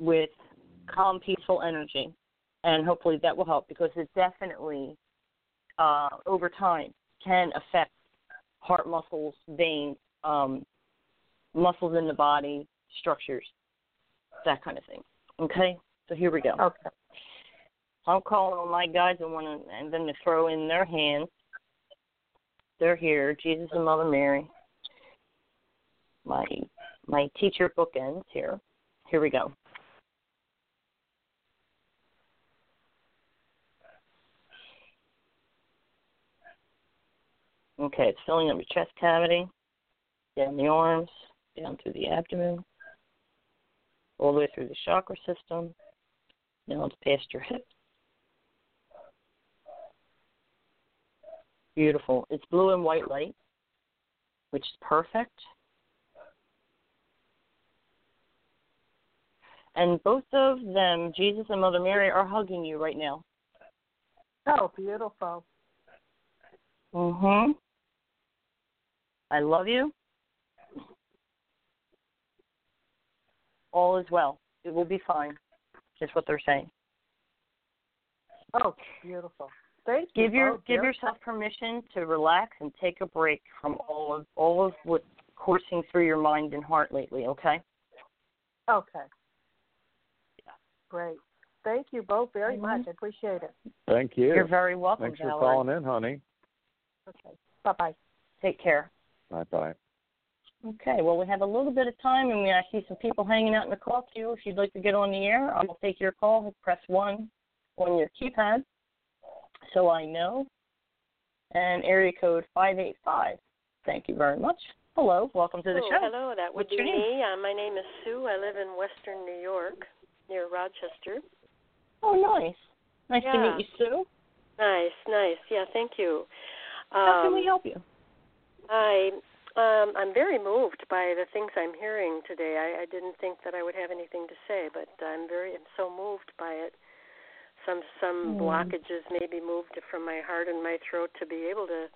with calm, peaceful energy, and hopefully that will help because it definitely, uh, over time, can affect heart muscles, veins, um, muscles in the body, structures, that kind of thing. Okay? So here we go. Okay. I'm calling on my guys and want to, and them to throw in their hands. They're here, Jesus and Mother Mary. My my teacher bookends here. Here we go. Okay, it's filling up your chest cavity, down the arms, down through the abdomen, all the way through the chakra system, down past your hips. Beautiful. It's blue and white light, which is perfect. And both of them, Jesus and Mother Mary, are hugging you right now. Oh, beautiful. Mm-hmm. I love you. All is well. It will be fine. Just what they're saying. Oh, beautiful. Thank you. Give your oh, give yourself permission to relax and take a break from all of all of what's coursing through your mind and heart lately, okay? Okay. Yeah. Great. Thank you both very mm-hmm. much. I appreciate it. Thank you. You're very welcome, Valerie. Thanks for calling in, honey. Okay. Bye-bye. Take care. Bye-bye. Okay, well, we have a little bit of time, and we, I see some people hanging out in the call queue. If you'd like to get on the air, I will take your call. Press one on your keypad so I know. And area code five eight five. Thank you very much. Hello, welcome to the oh, show. Hello, that would What's be me. Uh, my name is Sue. I live in western New York near Rochester. Oh, nice. Nice yeah. to meet you, Sue. Nice, nice. Yeah, thank you. Um, How can we help you? I... Um, I'm very moved by the things I'm hearing today. I, I didn't think that I would have anything to say, but I'm very, I'm so moved by it. Some some mm. blockages may be moved from my heart and my throat to be able to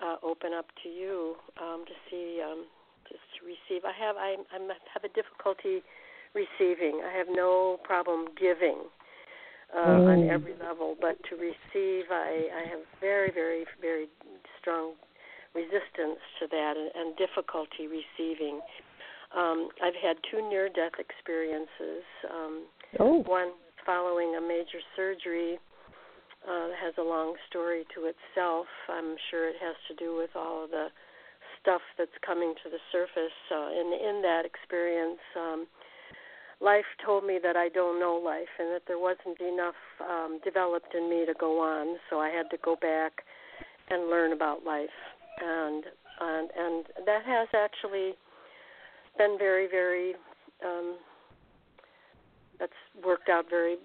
uh, open up to you um, to see, um, just to receive. I have I I'm, have a difficulty receiving. I have no problem giving uh, mm. on every level, but to receive, I, I have very very very strong resistance to that and, and difficulty receiving. Um, I've had two near-death experiences. Um, oh. One following a major surgery uh, has a long story to itself. I'm sure it has to do with all of the stuff that's coming to the surface. Uh, and in that experience, um, life told me that I don't know life and that there wasn't enough um, developed in me to go on, so I had to go back and learn about life. And, and and that has actually been very, very, um, that's worked out very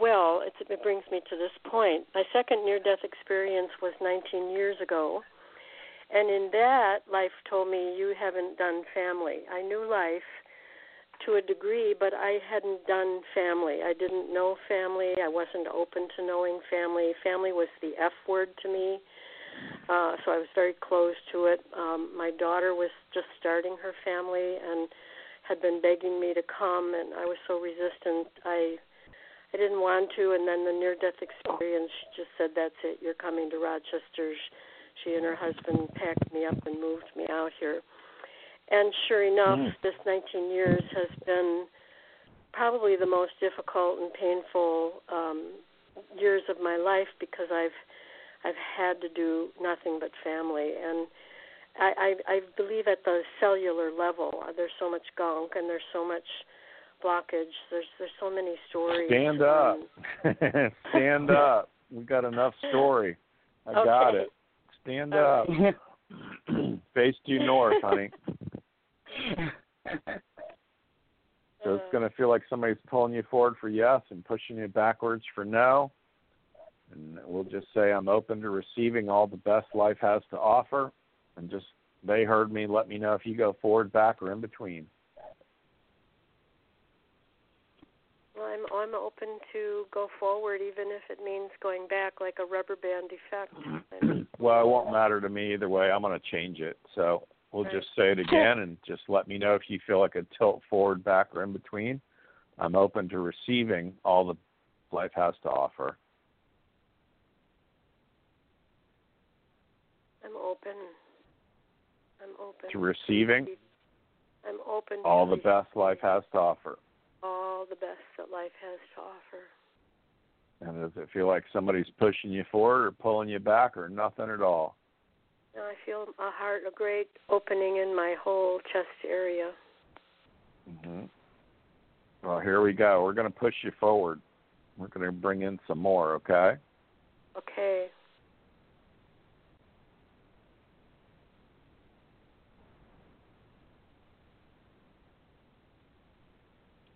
well. It's, it brings me to this point. My second near-death experience was nineteen years ago, and in that, life told me, you haven't done family. I knew life to a degree, but I hadn't done family. I didn't know family. I wasn't open to knowing family. Family was the F word to me. Uh, so I was very close to it. Um, my daughter was just starting her family and had been begging me to come, and I was so resistant. I I didn't want to, and then the near-death experience, she just said, that's it, you're coming to Rochester. She and her husband packed me up and moved me out here. And sure enough, mm. this nineteen years has been probably the most difficult and painful um, years of my life because I've I've had to do nothing but family, and I, I, I believe at the cellular level, there's so much gunk and there's so much blockage. There's there's so many stories. Stand up, um, stand up. We got enough story. I okay. got it. Stand All up. Right. Face due north, honey. So it's gonna feel like somebody's pulling you forward for yes and pushing you backwards for no. And we'll just say I'm open to receiving all the best life has to offer. And just, they heard me. Let me know if you go forward, back, or in between. Well, I'm, I'm open to go forward, even if it means going back like a rubber band effect. Well, it won't matter to me either way. I'm going to change it. So we'll right. just say it again and just let me know if you feel like a tilt forward, back, or in between. I'm open to receiving all the life has to offer. I'm open. I'm open to receiving. I'm open all to the best life has to offer. All the best that life has to offer. And does it feel like somebody's pushing you forward or pulling you back or nothing at all? No, I feel a heart, a great opening in my whole chest area. Mm-hmm. Well, here we go. We're going to push you forward. We're going to bring in some more. Okay. Okay.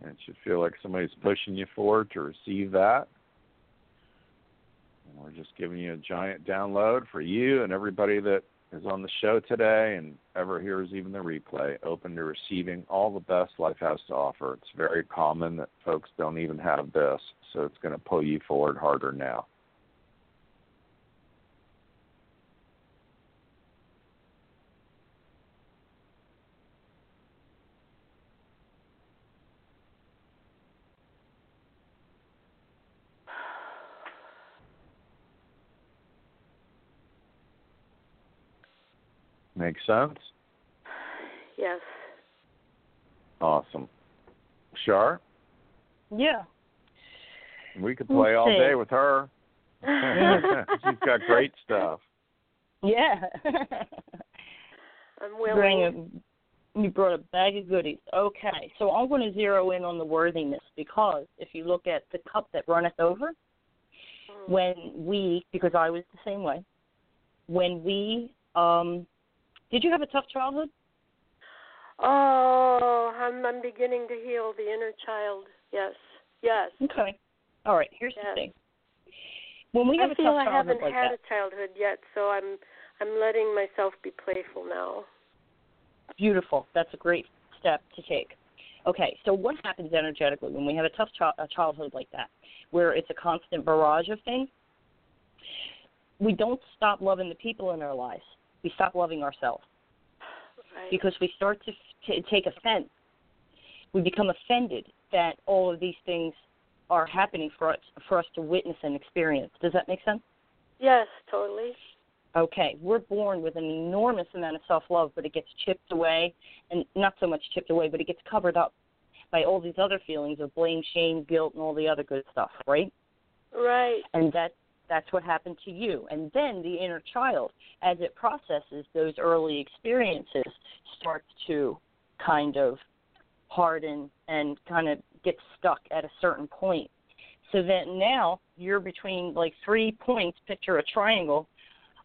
And it should feel like somebody's pushing you forward to receive that. And we're just giving you a giant download for you and everybody that is on the show today and ever hears even the replay, open to receiving all the best life has to offer. It's very common that folks don't even have this, so it's going to pull you forward harder now. Make sense? Yes. Awesome. Char? Yeah. We could play all day with her. She's got great stuff. Yeah. I'm willing. You brought a bag of goodies. Okay, so I'm going to zero in on the worthiness because if you look at the cup that runneth over, mm. when we, because I was the same way, when we, um, did you have a tough childhood? Oh, I'm, I'm beginning to heal the inner child. Yes, yes. Okay. All right. Here's yes. the thing. When we have I a tough childhood, I feel I haven't like had that. a childhood yet, so I'm I'm letting myself be playful now. Beautiful. That's a great step to take. Okay, so what happens energetically when we have a tough ch- a childhood like that, where it's a constant barrage of things? We don't stop loving the people in our lives. We stop loving ourselves. Right. Because we start to t- take offense. We become offended that all of these things are happening for us, for us to witness and experience. Does that make sense? Yes, totally. Okay, we're born with an enormous amount of self-love, but it gets chipped away, and not so much chipped away, but it gets covered up by all these other feelings of blame, shame, guilt, and all the other good stuff, right? Right. And that that's what happened to you. And then the inner child, as it processes those early experiences, starts to kind of harden and kind of get stuck at a certain point. So that now you're between like three points, picture a triangle,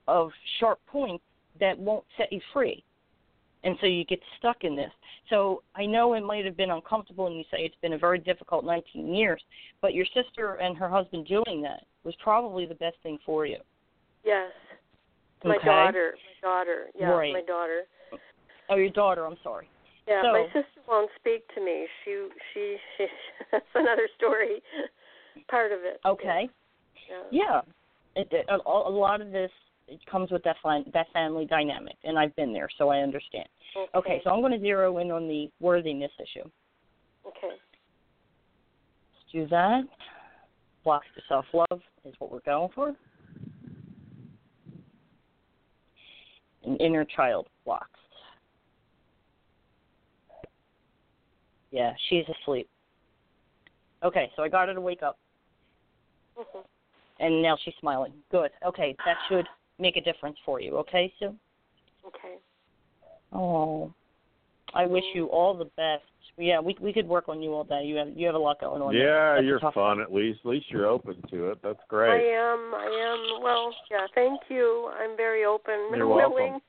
of sharp points that won't set you free. And so you get stuck in this. So I know it might have been uncomfortable, and you say it's been a very difficult nineteen years, but your sister and her husband doing that was probably the best thing for you. Yes. My okay. daughter. My daughter. Yeah, right. my daughter. Oh, your daughter. I'm sorry. Yeah, so, my sister won't speak to me. She, she, she that's another story, part of it. Okay. Yeah. yeah. It, a, a lot of this, it comes with that, fam- that family dynamic, and I've been there, so I understand. Okay. okay, so I'm going to zero in on the worthiness issue. Okay. Let's do that. Blocks to self-love is what we're going for. And inner child blocks. Yeah, she's asleep. Okay, so I got her to wake up. Mm-hmm. And now she's smiling. Good. Okay, that should make a difference for you, okay, Sue? Okay. Oh, I wish you all the best. Yeah, we we could work on you all day. You have you have a lot going on. Yeah, you're fun one. at least. At least you're open to it. That's great. I am. I am. Well, yeah. Thank you. I'm very open. You're and welcome. Willing.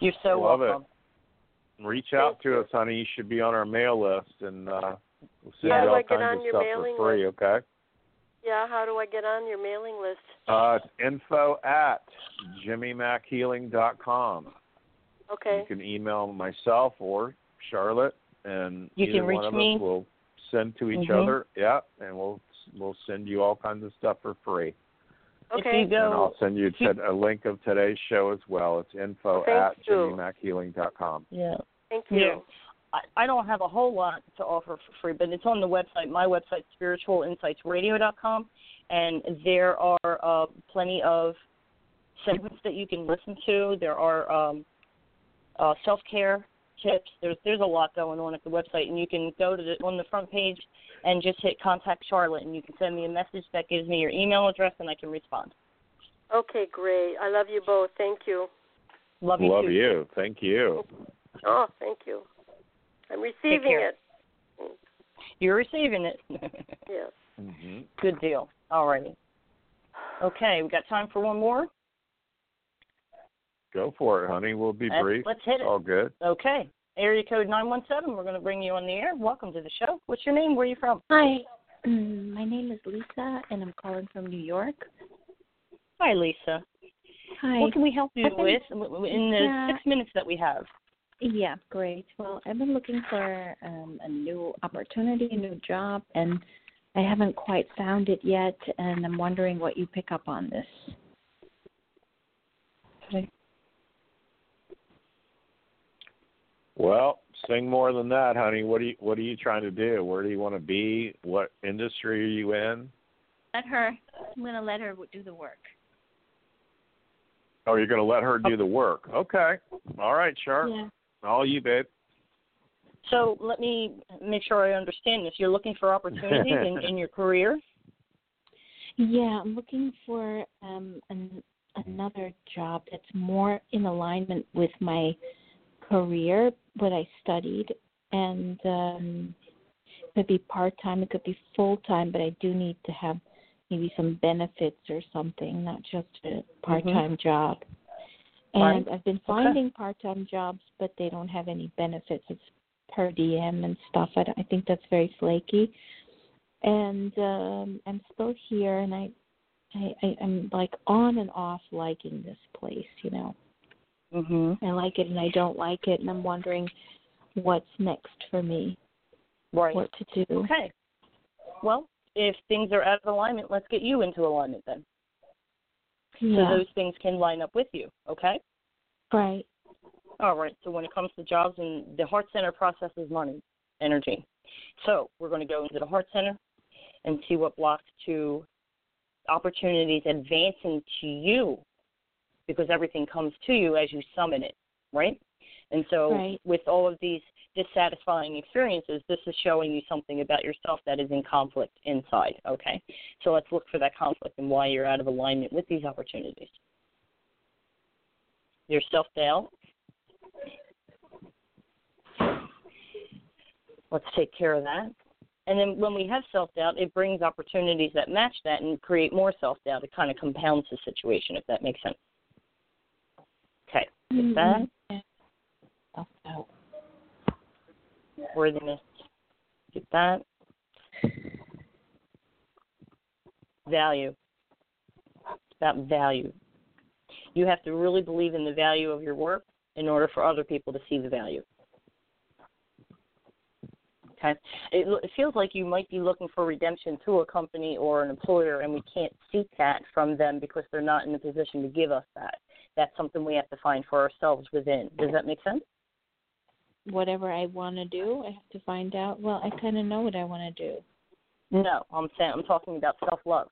You're so Love welcome. It. Reach out thank to you. us, honey. You should be on our mail list, and uh, we'll send yeah, you all kinds on of your stuff for free. List. Okay. Yeah, how do I get on your mailing list? Uh, it's info at Jimmy Mack Healing dot com. Okay. You can email myself or Charlotte, and you either can reach one of me. us will send to each mm-hmm. other. Yeah, and we'll we'll send you all kinds of stuff for free. Okay. And I'll send you t- a link of today's show as well. It's info Thank at you. Jimmy Mack Healing dot com. Yeah. Thank you. Yeah. I don't have a whole lot to offer for free, but it's on the website, my website, spiritual insights radio dot com, and there are uh, plenty of segments that you can listen to. There are um, uh, self-care tips. There's there's a lot going on at the website, and you can go to the, on the front page and just hit Contact Charlotte, and you can send me a message that gives me your email address, and I can respond. Okay, great. I love you both. Thank you. Love you, Love too. you. Thank you. Oh, thank you. I'm receiving it. You're receiving it. Yes. Mm-hmm. Good deal. All righty. Okay, we got time for one more? Go for it, honey. We'll be let's, brief. Let's hit it. All good. Okay. Area code nine one seven. We're going to bring you on the air. Welcome to the show. What's your name? Where are you from? Hi. My name is Lisa, and I'm calling from New York. Hi, Lisa. Hi. What can we help you I've with been, in the yeah. six minutes that we have? Yeah, great. Well, I've been looking for um, a new opportunity, a new job, and I haven't quite found it yet, and I'm wondering what you pick up on this. Okay. Well, sing more than that, honey. What do you, what are you trying to do? Where do you want to be? What industry are you in? Let her. I'm going to let her do the work. Oh, you're going to let her do the work. Okay. All right, Char. Yeah. All you, babe. So let me make sure I understand this. You're looking for opportunities in, in your career? Yeah, I'm looking for um, an, another job that's more in alignment with my career, what I studied, and um, it could be part-time, it could be full-time, but I do need to have maybe some benefits or something, not just a part-time mm-hmm. job. And I've been finding okay. part-time jobs, but they don't have any benefits. It's per diem and stuff. I, I think that's very flaky. And um, I'm still here, and I, I, I, I'm like on and off liking this place, you know. Mm-hmm. I like it and I don't like it, and I'm wondering what's next for me, right. What to do. Okay. Well, if things are out of alignment, let's get you into alignment then. Yeah. So those things can line up with you, okay? Right. All right, so when it comes to jobs, and the heart center processes money, energy. So we're going to go into the heart center and see what blocks to opportunities advancing to you, because everything comes to you as you summon it, right? And so right. with all of these dissatisfying experiences, this is showing you something about yourself that is in conflict inside, okay? So let's look for that conflict and why you're out of alignment with these opportunities. Your self-doubt. Let's take care of that. And then when we have self-doubt, it brings opportunities that match that and create more self-doubt. It kind of compounds the situation, if that makes sense. Okay. Get that. Self-doubt. Worthiness. Get that. Value. It's about value. You have to really believe in the value of your work in order for other people to see the value. Okay. It, it feels like you might be looking for redemption to a company or an employer, and we can't seek that from them because they're not in a position to give us that. That's something we have to find for ourselves within. Does that make sense? Whatever I want to do, I have to find out. Well, I kind of know what I want to do. No, I'm saying I'm talking about self-love.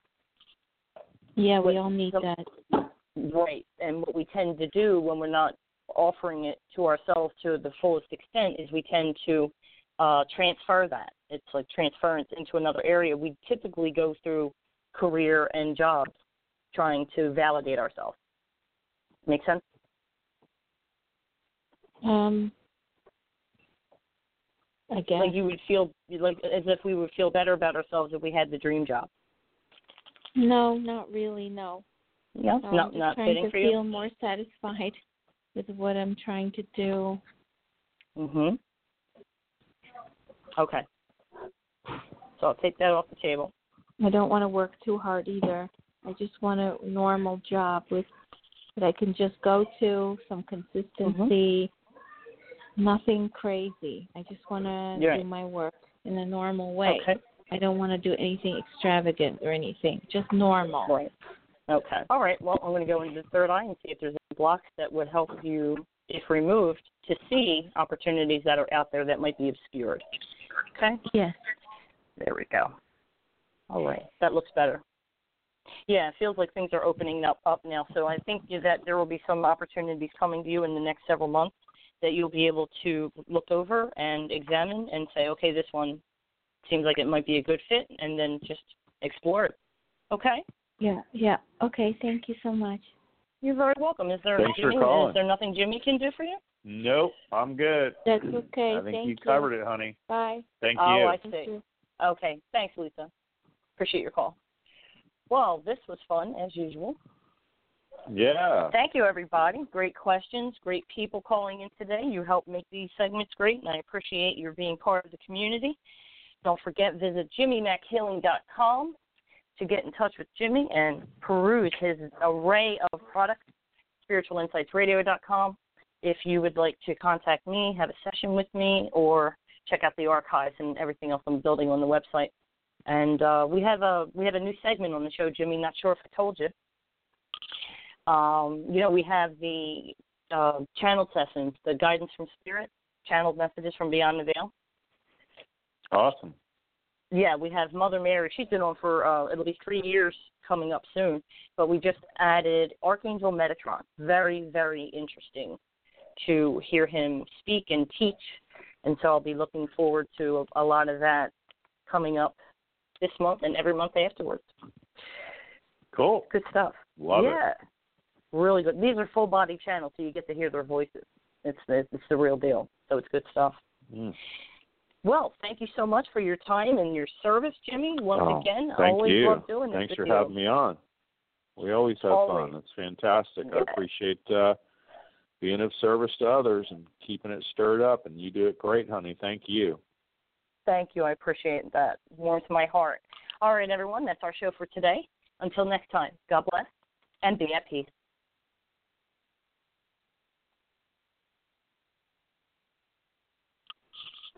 Yeah, we what, all need some, that. Right, and what we tend to do when we're not offering it to ourselves to the fullest extent is we tend to Uh, transfer that. It's like transference into another area. We typically go through career and jobs trying to validate ourselves. Make sense? Um, I guess. Like you would feel, like as if we would feel better about ourselves if we had the dream job. No, not really, no. Yeah, no, no, not fitting for you? I'm trying to feel more satisfied with what I'm trying to do. Mm-hmm. Okay. So I'll take that off the table. I don't want to work too hard either. I just want a normal job with that I can just go to, some consistency, mm-hmm. nothing crazy. I just want to You're do right. my work in a normal way. Okay. I don't want to do anything extravagant or anything, just normal. Right. Okay. All right. Well, I'm going to go into the third eye and see if there's any blocks that would help you, if removed, to see opportunities that are out there that might be obscured. Okay? Yes. There we go. All right. That looks better. Yeah, it feels like things are opening up, up now. So I think that there will be some opportunities coming to you in the next several months that you'll be able to look over and examine and say, okay, this one seems like it might be a good fit, and then just explore it. Okay? Yeah, yeah. Okay, thank you so much. You're very welcome. Is there, Jimmy, is there nothing Jimmy can do for you? Nope, I'm good. That's okay. I think Thank you covered you. it, honey. Bye. Thank oh, you. Oh, I see. Thank you. Okay. Thanks, Lisa. Appreciate your call. Well, this was fun, as usual. Yeah. Thank you, everybody. Great questions, great people calling in today. You helped make these segments great, and I appreciate your being part of the community. Don't forget, visit Jimmy Mack Healing dot com to get in touch with Jimmy and peruse his array of products, spiritual insights radio dot com. If you would like to contact me, have a session with me, or check out the archives and everything else I'm building on the website. And uh, we have a we have a new segment on the show, Jimmy. Not sure if I told you. Um, you know, we have the uh, channeled sessions, the guidance from spirit, channeled messages from beyond the veil. Awesome. Yeah, we have Mother Mary. She's been on for uh, at least three years coming up soon. But we just added Archangel Metatron. Very, very interesting to hear him speak and teach. And so I'll be looking forward to a, a lot of that coming up this month and every month afterwards. Cool. Good stuff. Love yeah. it. Yeah, really good. These are full-body channels, so you get to hear their voices. It's the, it's the real deal. So it's good stuff. Mm. Well, thank you so much for your time and your service, Jimmy. Once oh, again, I always you. love doing this Thanks with you. Thanks for having me on. We always have always. fun. It's fantastic. Yeah. I appreciate uh, being of service to others and keeping it stirred up, and you do it great, honey. Thank you. Thank you. I appreciate that. It warms my heart. All right, everyone, that's our show for today. Until next time, God bless and be at peace.